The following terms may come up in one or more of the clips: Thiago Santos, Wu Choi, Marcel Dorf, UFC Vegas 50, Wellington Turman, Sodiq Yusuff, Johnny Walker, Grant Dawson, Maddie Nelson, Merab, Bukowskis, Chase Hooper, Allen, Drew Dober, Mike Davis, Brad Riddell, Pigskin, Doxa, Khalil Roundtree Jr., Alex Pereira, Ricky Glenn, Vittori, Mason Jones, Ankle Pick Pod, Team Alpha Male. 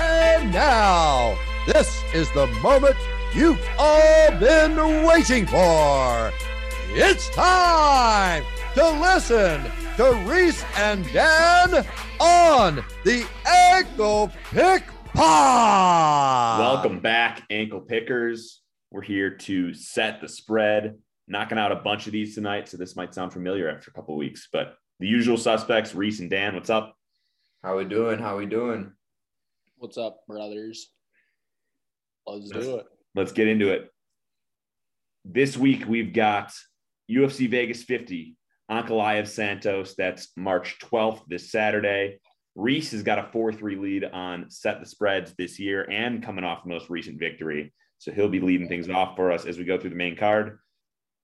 And now, this is the moment you've all been waiting for. It's time to listen to Reese and Dan on the Ankle Pick Pod. Welcome back, Ankle Pickers. We're here to set the spread, knocking out a bunch of these tonight, so this might sound familiar after a couple of weeks, but the usual suspects, Reese and Dan, what's up? How we doing? How we doing? What's up, brothers? Let's do it. Let's get into it. This week, we've got UFC Vegas 50, Ankalaev Santos. That's March 12th, this Saturday. Reese has got a 4-3 lead on Set the Spreads this year and coming off the most recent victory. So he'll be leading things off for us as we go through the main card.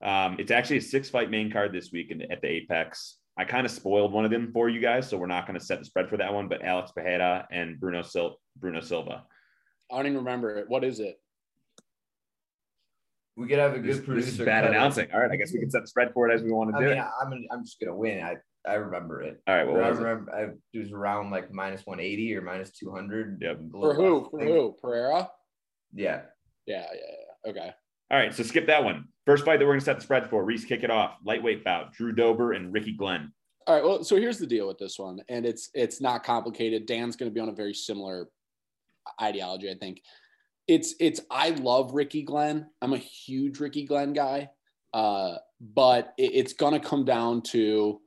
It's actually a 6-fight main card this week at the Apex. I kind of spoiled one of them for you guys, so we're not going to set the spread for that one, but Alex Pereira and Bruno Silva. I don't even remember it. What is it? We could have a good producer. This is bad announcing. All right, I guess we can set the spread for it as we want to do it. I'm just going to win. I remember it. All right, it was around like minus 180 or minus 200. Yep. For who? Pereira? Yeah. Okay. All right, so skip that one. First fight that we're going to set the spread for, Reese, kick it off. Lightweight bout, Drew Dober and Ricky Glenn. All right, well, so here's the deal with this one, and it's not complicated. Dan's going to be on a very similar ideology, I think. I love Ricky Glenn. I'm a huge Ricky Glenn guy, but it's going to come down to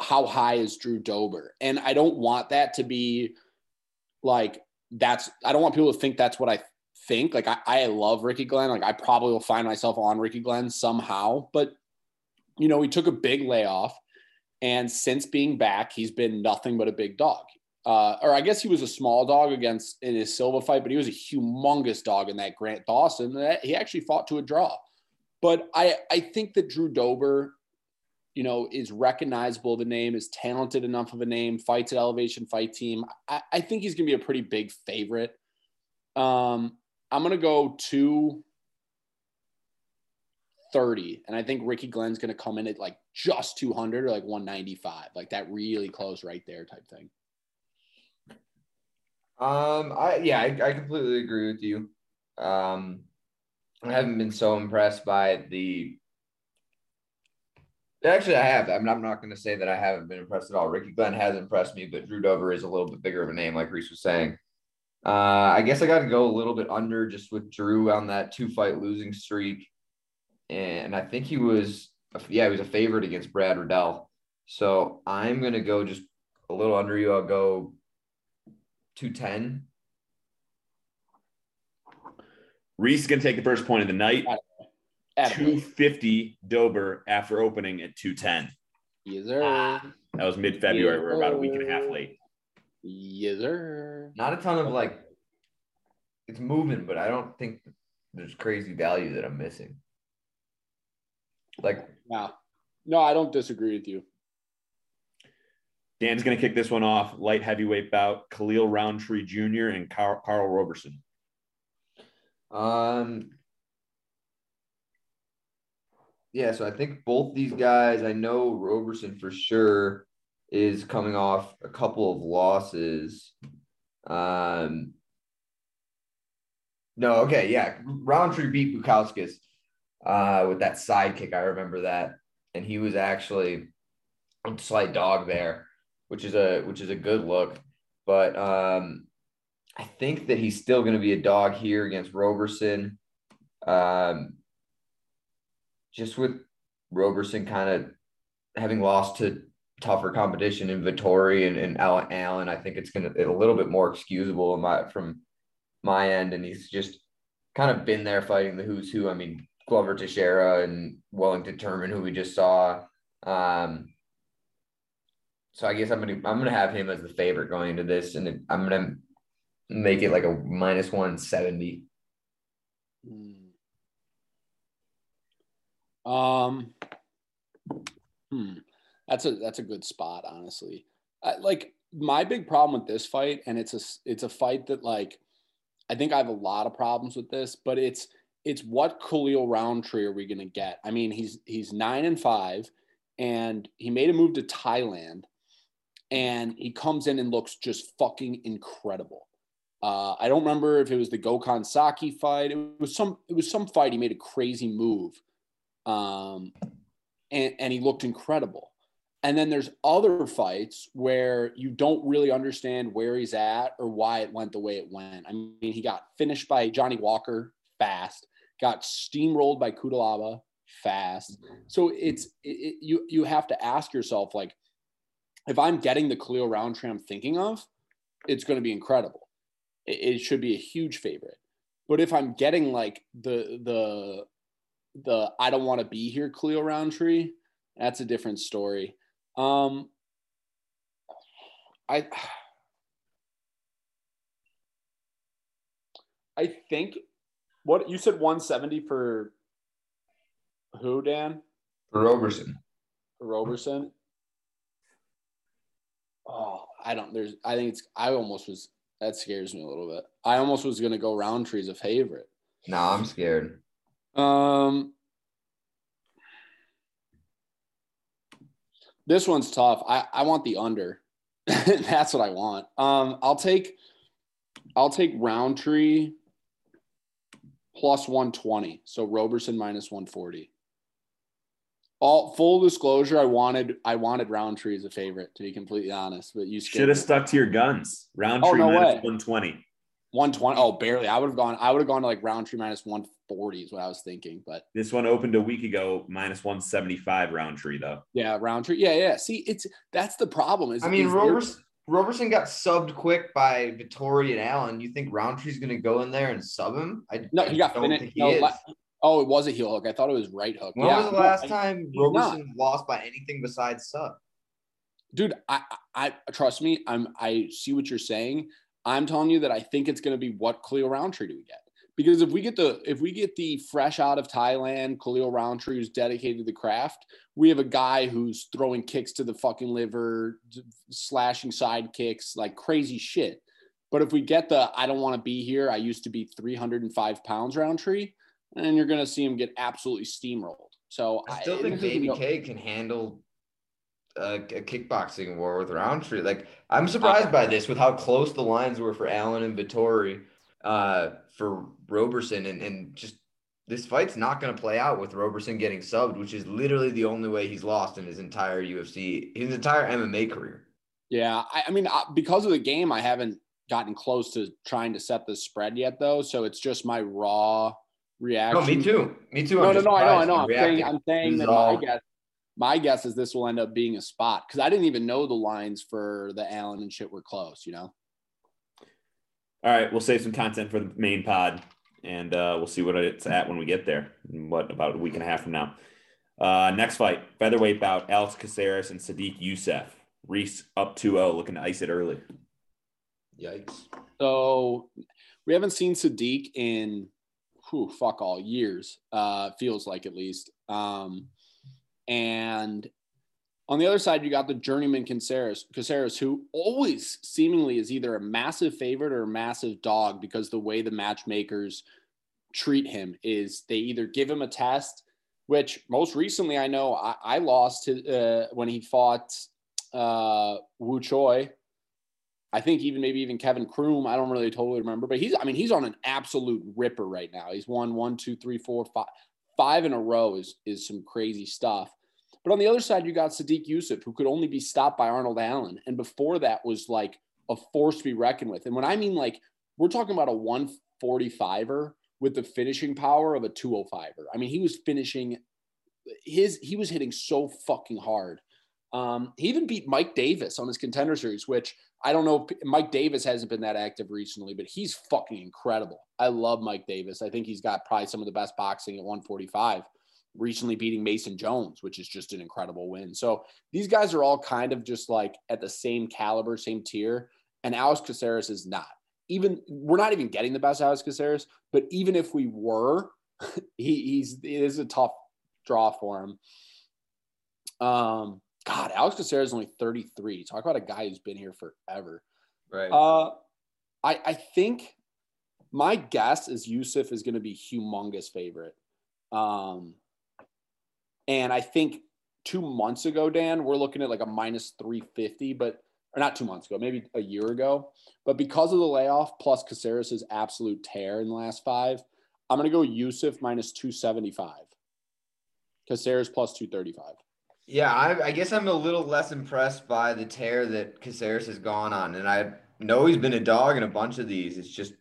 how high is Drew Dober. And I don't want that to be like I don't want people to think that's what I think. Like I love Ricky Glenn. Like I probably will find myself on Ricky Glenn somehow, but you know, he took a big layoff, and since being back, he's been nothing but a big dog. Or I guess he was a small dog in his Silva fight, but he was a humongous dog in that Grant Dawson. He actually fought to a draw. But I think that Drew Dober, you know, is recognizable of a name, is talented enough of a name, fights at Elevation Fight Team. I think he's going to be a pretty big favorite. I'm going to go 230, and I think Ricky Glenn's going to come in at like just 200 or like 195, like that really close right there type thing. I completely agree with you. I haven't been so impressed by I have. I mean, I'm not going to say that I haven't been impressed at all. Ricky Glenn has impressed me, but Drew Dober is a little bit bigger of a name, like Reese was saying. I guess I got to go a little bit under just with Drew on that 2-fight losing streak. And I think he was a favorite against Brad Riddell. So I'm going to go just a little under you. I'll go 210. Reese can take the first point of the night. 250 Dober after opening at 210. Yes, sir. That was mid-February. Yes, we're about a week and a half late. Yes, sir. Not a ton of it's moving, but I don't think there's crazy value that I'm missing. No, I don't disagree with you. Dan's going to kick this one off. Light heavyweight bout, Khalil Roundtree Jr. and Karl Roberson. Yeah, so I think both these guys, I know Roberson for sure is coming off a couple of losses. Roundtree beat Bukowskis with that sidekick. I remember that. And he was actually a slight dog there. which is a good look. But I think that he's still going to be a dog here against Roberson. Just with Roberson kind of having lost to tougher competition in Vittori and Allen, I think it's going to be a little bit more excusable from my end. And he's just kind of been there fighting the who's who. I mean, Glover Teixeira and Wellington Turman, who we just saw. So I guess I'm gonna have him as the favorite going into this, and I'm gonna make it like a minus 170. That's a good spot, honestly. Like my big problem with this fight, and it's a fight that like I think I have a lot of problems with this, but it's what Khalil Roundtree are we gonna get? I mean, he's 9-5, and he made a move to Thailand, and he comes in and looks just fucking incredible. I don't remember if it was the Gokhan Saki fight. It was some fight. He made a crazy move, and he looked incredible. And then there's other fights where you don't really understand where he's at or why it went the way it went. I mean, he got finished by Johnny Walker fast, got steamrolled by Kudalaba fast. So you have to ask yourself, like, if I'm getting the Khalil Roundtree I'm thinking of, it's going to be incredible. It should be a huge favorite. But if I'm getting like the I don't want to be here Khalil Roundtree, that's a different story. I think what you said 170 for who, Dan? Roberson. Oh, that scares me a little bit. I almost was going to go Roundtree's a favorite. No, I'm scared. This one's tough. I want the under. That's what I want. I'll take Roundtree plus 120. So Roberson minus 140. All full disclosure, I wanted Roundtree as a favorite, to be completely honest. But you should have stuck to your guns. Roundtree minus 120. 120. Oh, barely. I would have gone to like Roundtree minus 140 is what I was thinking. But this one opened a week ago, minus 175 Roundtree though. Yeah, Roundtree. Yeah. See, that's the problem. Roberson got subbed quick by Vittori and Allen. You think Roundtree's going to go in there and sub him? Oh, it was a heel hook. I thought it was right hook. When was the last time Roberson lost by anything besides sub? Dude, I trust me. I see what you're saying. I'm telling you that I think it's going to be what Khalil Roundtree do we get? Because if we get the fresh out of Thailand Khalil Roundtree who's dedicated to the craft, we have a guy who's throwing kicks to the fucking liver, slashing side kicks, like crazy shit. But if we get the I don't want to be here, I used to be 305 pounds Roundtree, and you're going to see him get absolutely steamrolled. So I still think Baby K can handle a kickboxing war with Roundtree. Like, I'm surprised by this with how close the lines were for Allen and Vittori for Roberson. And just this fight's not going to play out with Roberson getting subbed, which is literally the only way he's lost in his entire UFC, his entire MMA career. Yeah. I mean, because of the game, I haven't gotten close to trying to set the spread yet though. So it's just my raw reaction. No, me too. No, I know. I'm saying that my guess is this will end up being a spot because I didn't even know the lines for the Allen and shit were close, you know? All right. We'll save some content for the main pod and we'll see what it's at when we get there. What, about a week and a half from now. Next fight, featherweight bout, Alex Caceres and Sodiq Yusuff. Reese up 2-0, looking to ice it early. Yikes. So we haven't seen Sodiq in all years. Feels like at least. And on the other side, you got the journeyman Caceres, who always seemingly is either a massive favorite or a massive dog because the way the matchmakers treat him is they either give him a test, which most recently I know I lost when he fought Wu Choi. I think maybe even Kevin Kroon. I don't really totally remember, but he's on an absolute ripper right now. He's won 1, 2, 3, 4, 5 in a row is some crazy stuff. But on the other side, you got Sodiq Yusuff, who could only be stopped by Arnold Allen. And before that was like a force to be reckoned with. And when I mean like, we're talking about a 145er with the finishing power of a 205er. I mean, he was finishing his, he was hitting so fucking hard. He even beat Mike Davis on his Contender Series, which I don't know if Mike Davis hasn't been that active recently, but he's fucking incredible. I love Mike Davis. I think he's got probably some of the best boxing at 145, recently beating Mason Jones, which is just an incredible win. So these guys are all kind of just like at the same caliber, same tier. And Alex Caceres is not. Even we're not even getting the best Alex Caceres, but even if we were, it is a tough draw for him. God, Alex Caceres is only 33. Talk about a guy who's been here forever. Right. I think my guess is Yusuff is going to be humongous favorite. And I think 2 months ago, Dan, we're looking at like a minus 350, but or not 2 months ago, maybe a year ago. But because of the layoff plus Caceres' absolute tear in the last five, I'm going to go Yusuff minus 275. Caceres plus 235. Yeah, I guess I'm a little less impressed by the tear that Caceres has gone on. And I know he's been a dog in a bunch of these. It's just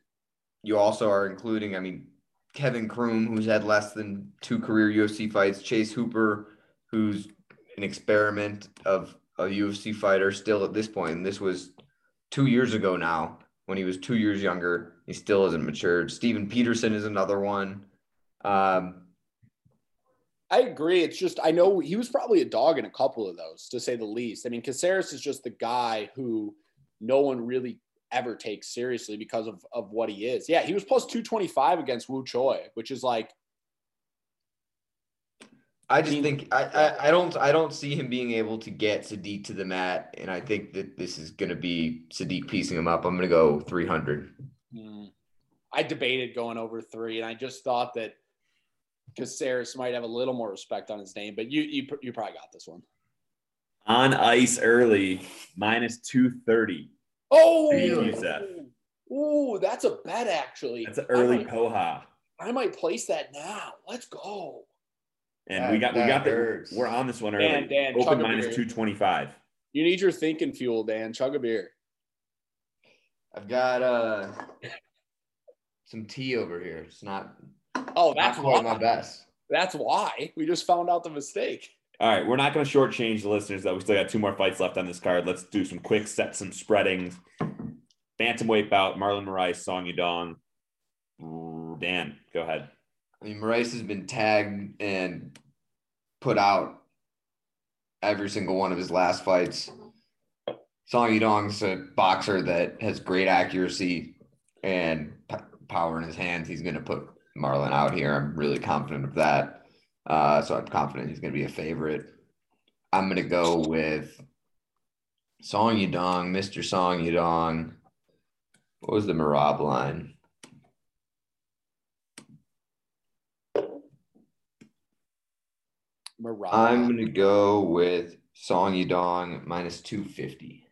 you also are including, I mean, Kevin Kroon, who's had less than two career UFC fights, Chase Hooper, who's an experiment of a UFC fighter still at this point. And this was 2 years ago now when he was 2 years younger. He still isn't matured. Steven Peterson is another one. I agree. It's just, I know he was probably a dog in a couple of those, to say the least. I mean, Caceres is just the guy who no one really ever takes seriously because of what he is. Yeah, he was plus 225 against Wu Choi, which is like. I just think I don't see him being able to get Sadiq to the mat, and I think that this is going to be Sadiq piecing him up. I'm going to go 300. I debated going over three, and I just thought that Caceres might have a little more respect on his name, but you probably got this one. On ice early, minus 230. Oh, ooh, that's a bet, actually. That's an early Koha. I might place that now. Let's go. And that, we got the, we're on this one early. Dan, open minus 225. You need your thinking fuel, Dan. Chug a beer. I've got some tea over here. It's not. Oh, that's why. My best. That's why. We just found out the mistake. All right. We're not going to shortchange the listeners, though. We still got two more fights left on this card. Let's do some quick sets, some spreadings. Bantamweight bout, Marlon Moraes, Song Yadong. Dan, go ahead. I mean, Moraes has been tagged and put out every single one of his last fights. Song Yadong's a boxer that has great accuracy and power in his hands. He's going to put Marlon out here. I'm really confident of that. So I'm confident he's going to be a favorite. I'm going to go with Song Yadong, Mr. Song Yadong. What was the Merab line? Miranda. I'm going to go with Song Yadong minus 250.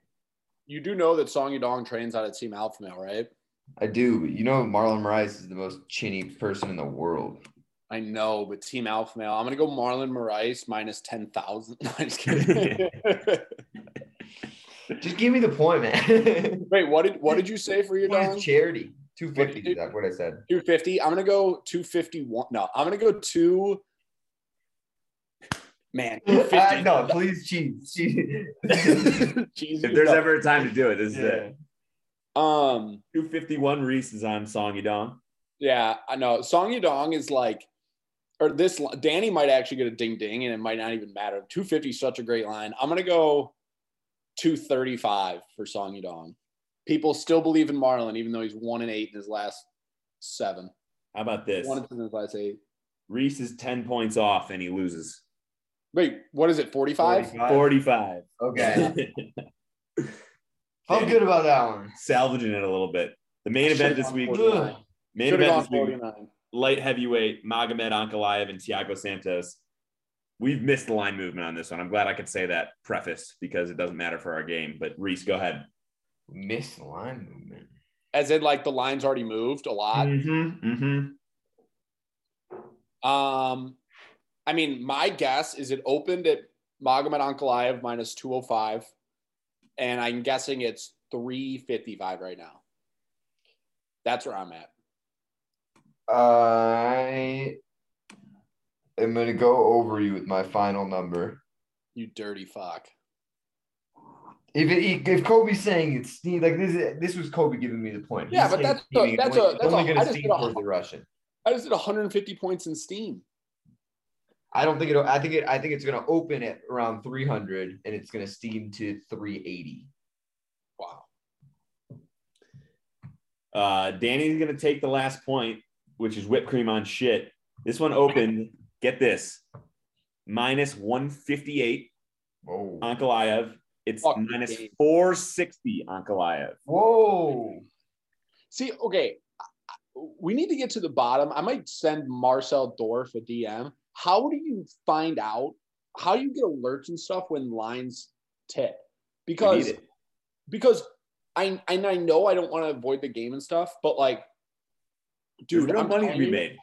You do know that Song Yadong trains out at Team Alpha Male, right? I do. But you know Marlon Moraes is the most chinny person in the world. I know, but Team Alpha Male. I'm going to go Marlon Moraes minus 10,000. No, I'm just kidding. Just give me the point, man. Wait, what did you say for your dog? Charity. 250. That's what I said. 250. I'm going to go 251. No, I'm going to go 2. Man, no, please cheese. If there's ever a time to do it, this is it. 251 Reese is on Song Yadong. Yeah, I know. Song Yadong is like, or this Danny might actually get a ding ding, and it might not even matter. 250 is such a great line. I'm gonna go 235 for Song Yadong. People still believe in Marlon, even though he's 1-8 in his last 7. How about this? 1 in his last 8. Reese is 10 points off, and he loses. Wait, what is it, 45? 45. Okay. I'm good about that one. Salvaging it a little bit. The main event this week. Light heavyweight, Magomed Ankalaev and Thiago Santos. We've missed the line movement on this one. I'm glad I could say that preface because it doesn't matter for our game. But, Reese, go ahead. Missed line movement. As in, like, the line's already moved a lot? I mean, my guess is it opened at Magomed Ankalaev minus 205. And I'm guessing it's 355 right now. That's where I'm at. I am going to go over you with my final number. You dirty fuck. If Kobe's saying it's like this was Kobe giving me the point. Yeah, but I just did 150 points in steam. I think it's going to open at around 300 and it's going to steam to 380. Wow. Danny's going to take the last point, which is whipped cream on shit. This one opened, get this, minus 158. Whoa. Ankalaev. It's minus 460 Ankalaev. Whoa. See, okay, we need to get to the bottom. I might send Marcel Dorf a DM. How do you find out? How do you get alerts and stuff when lines tip? Because I know I don't want to avoid the game and stuff, but like, dude, there's no money to be made.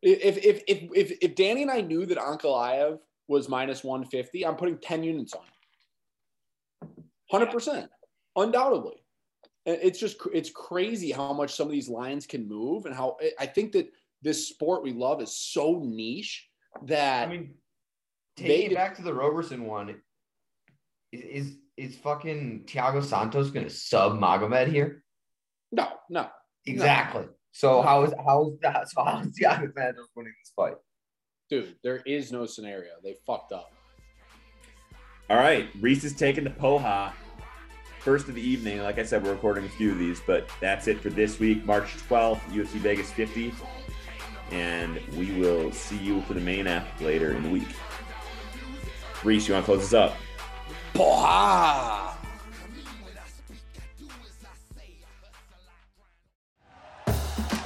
If Danny and I knew that Ankalaev was minus 150, I'm putting 10 units on it. 100%, undoubtedly. It's just, it's crazy how much some of these lines can move and how I think that this sport we love is so niche that. I mean, taking it back to the Roberson one, is fucking Thiago Santos going to sub Magomed here? No. Exactly. No. So how is Thiago Santos winning this fight? Dude, there is no scenario. They fucked up. All right, Reese is taking the Poha. First of the evening. Like I said, we're recording a few of these, but that's it for this week, March 12th, UFC Vegas 50. And we will see you for the main app later in the week. Reese, you want to close this up? Poha!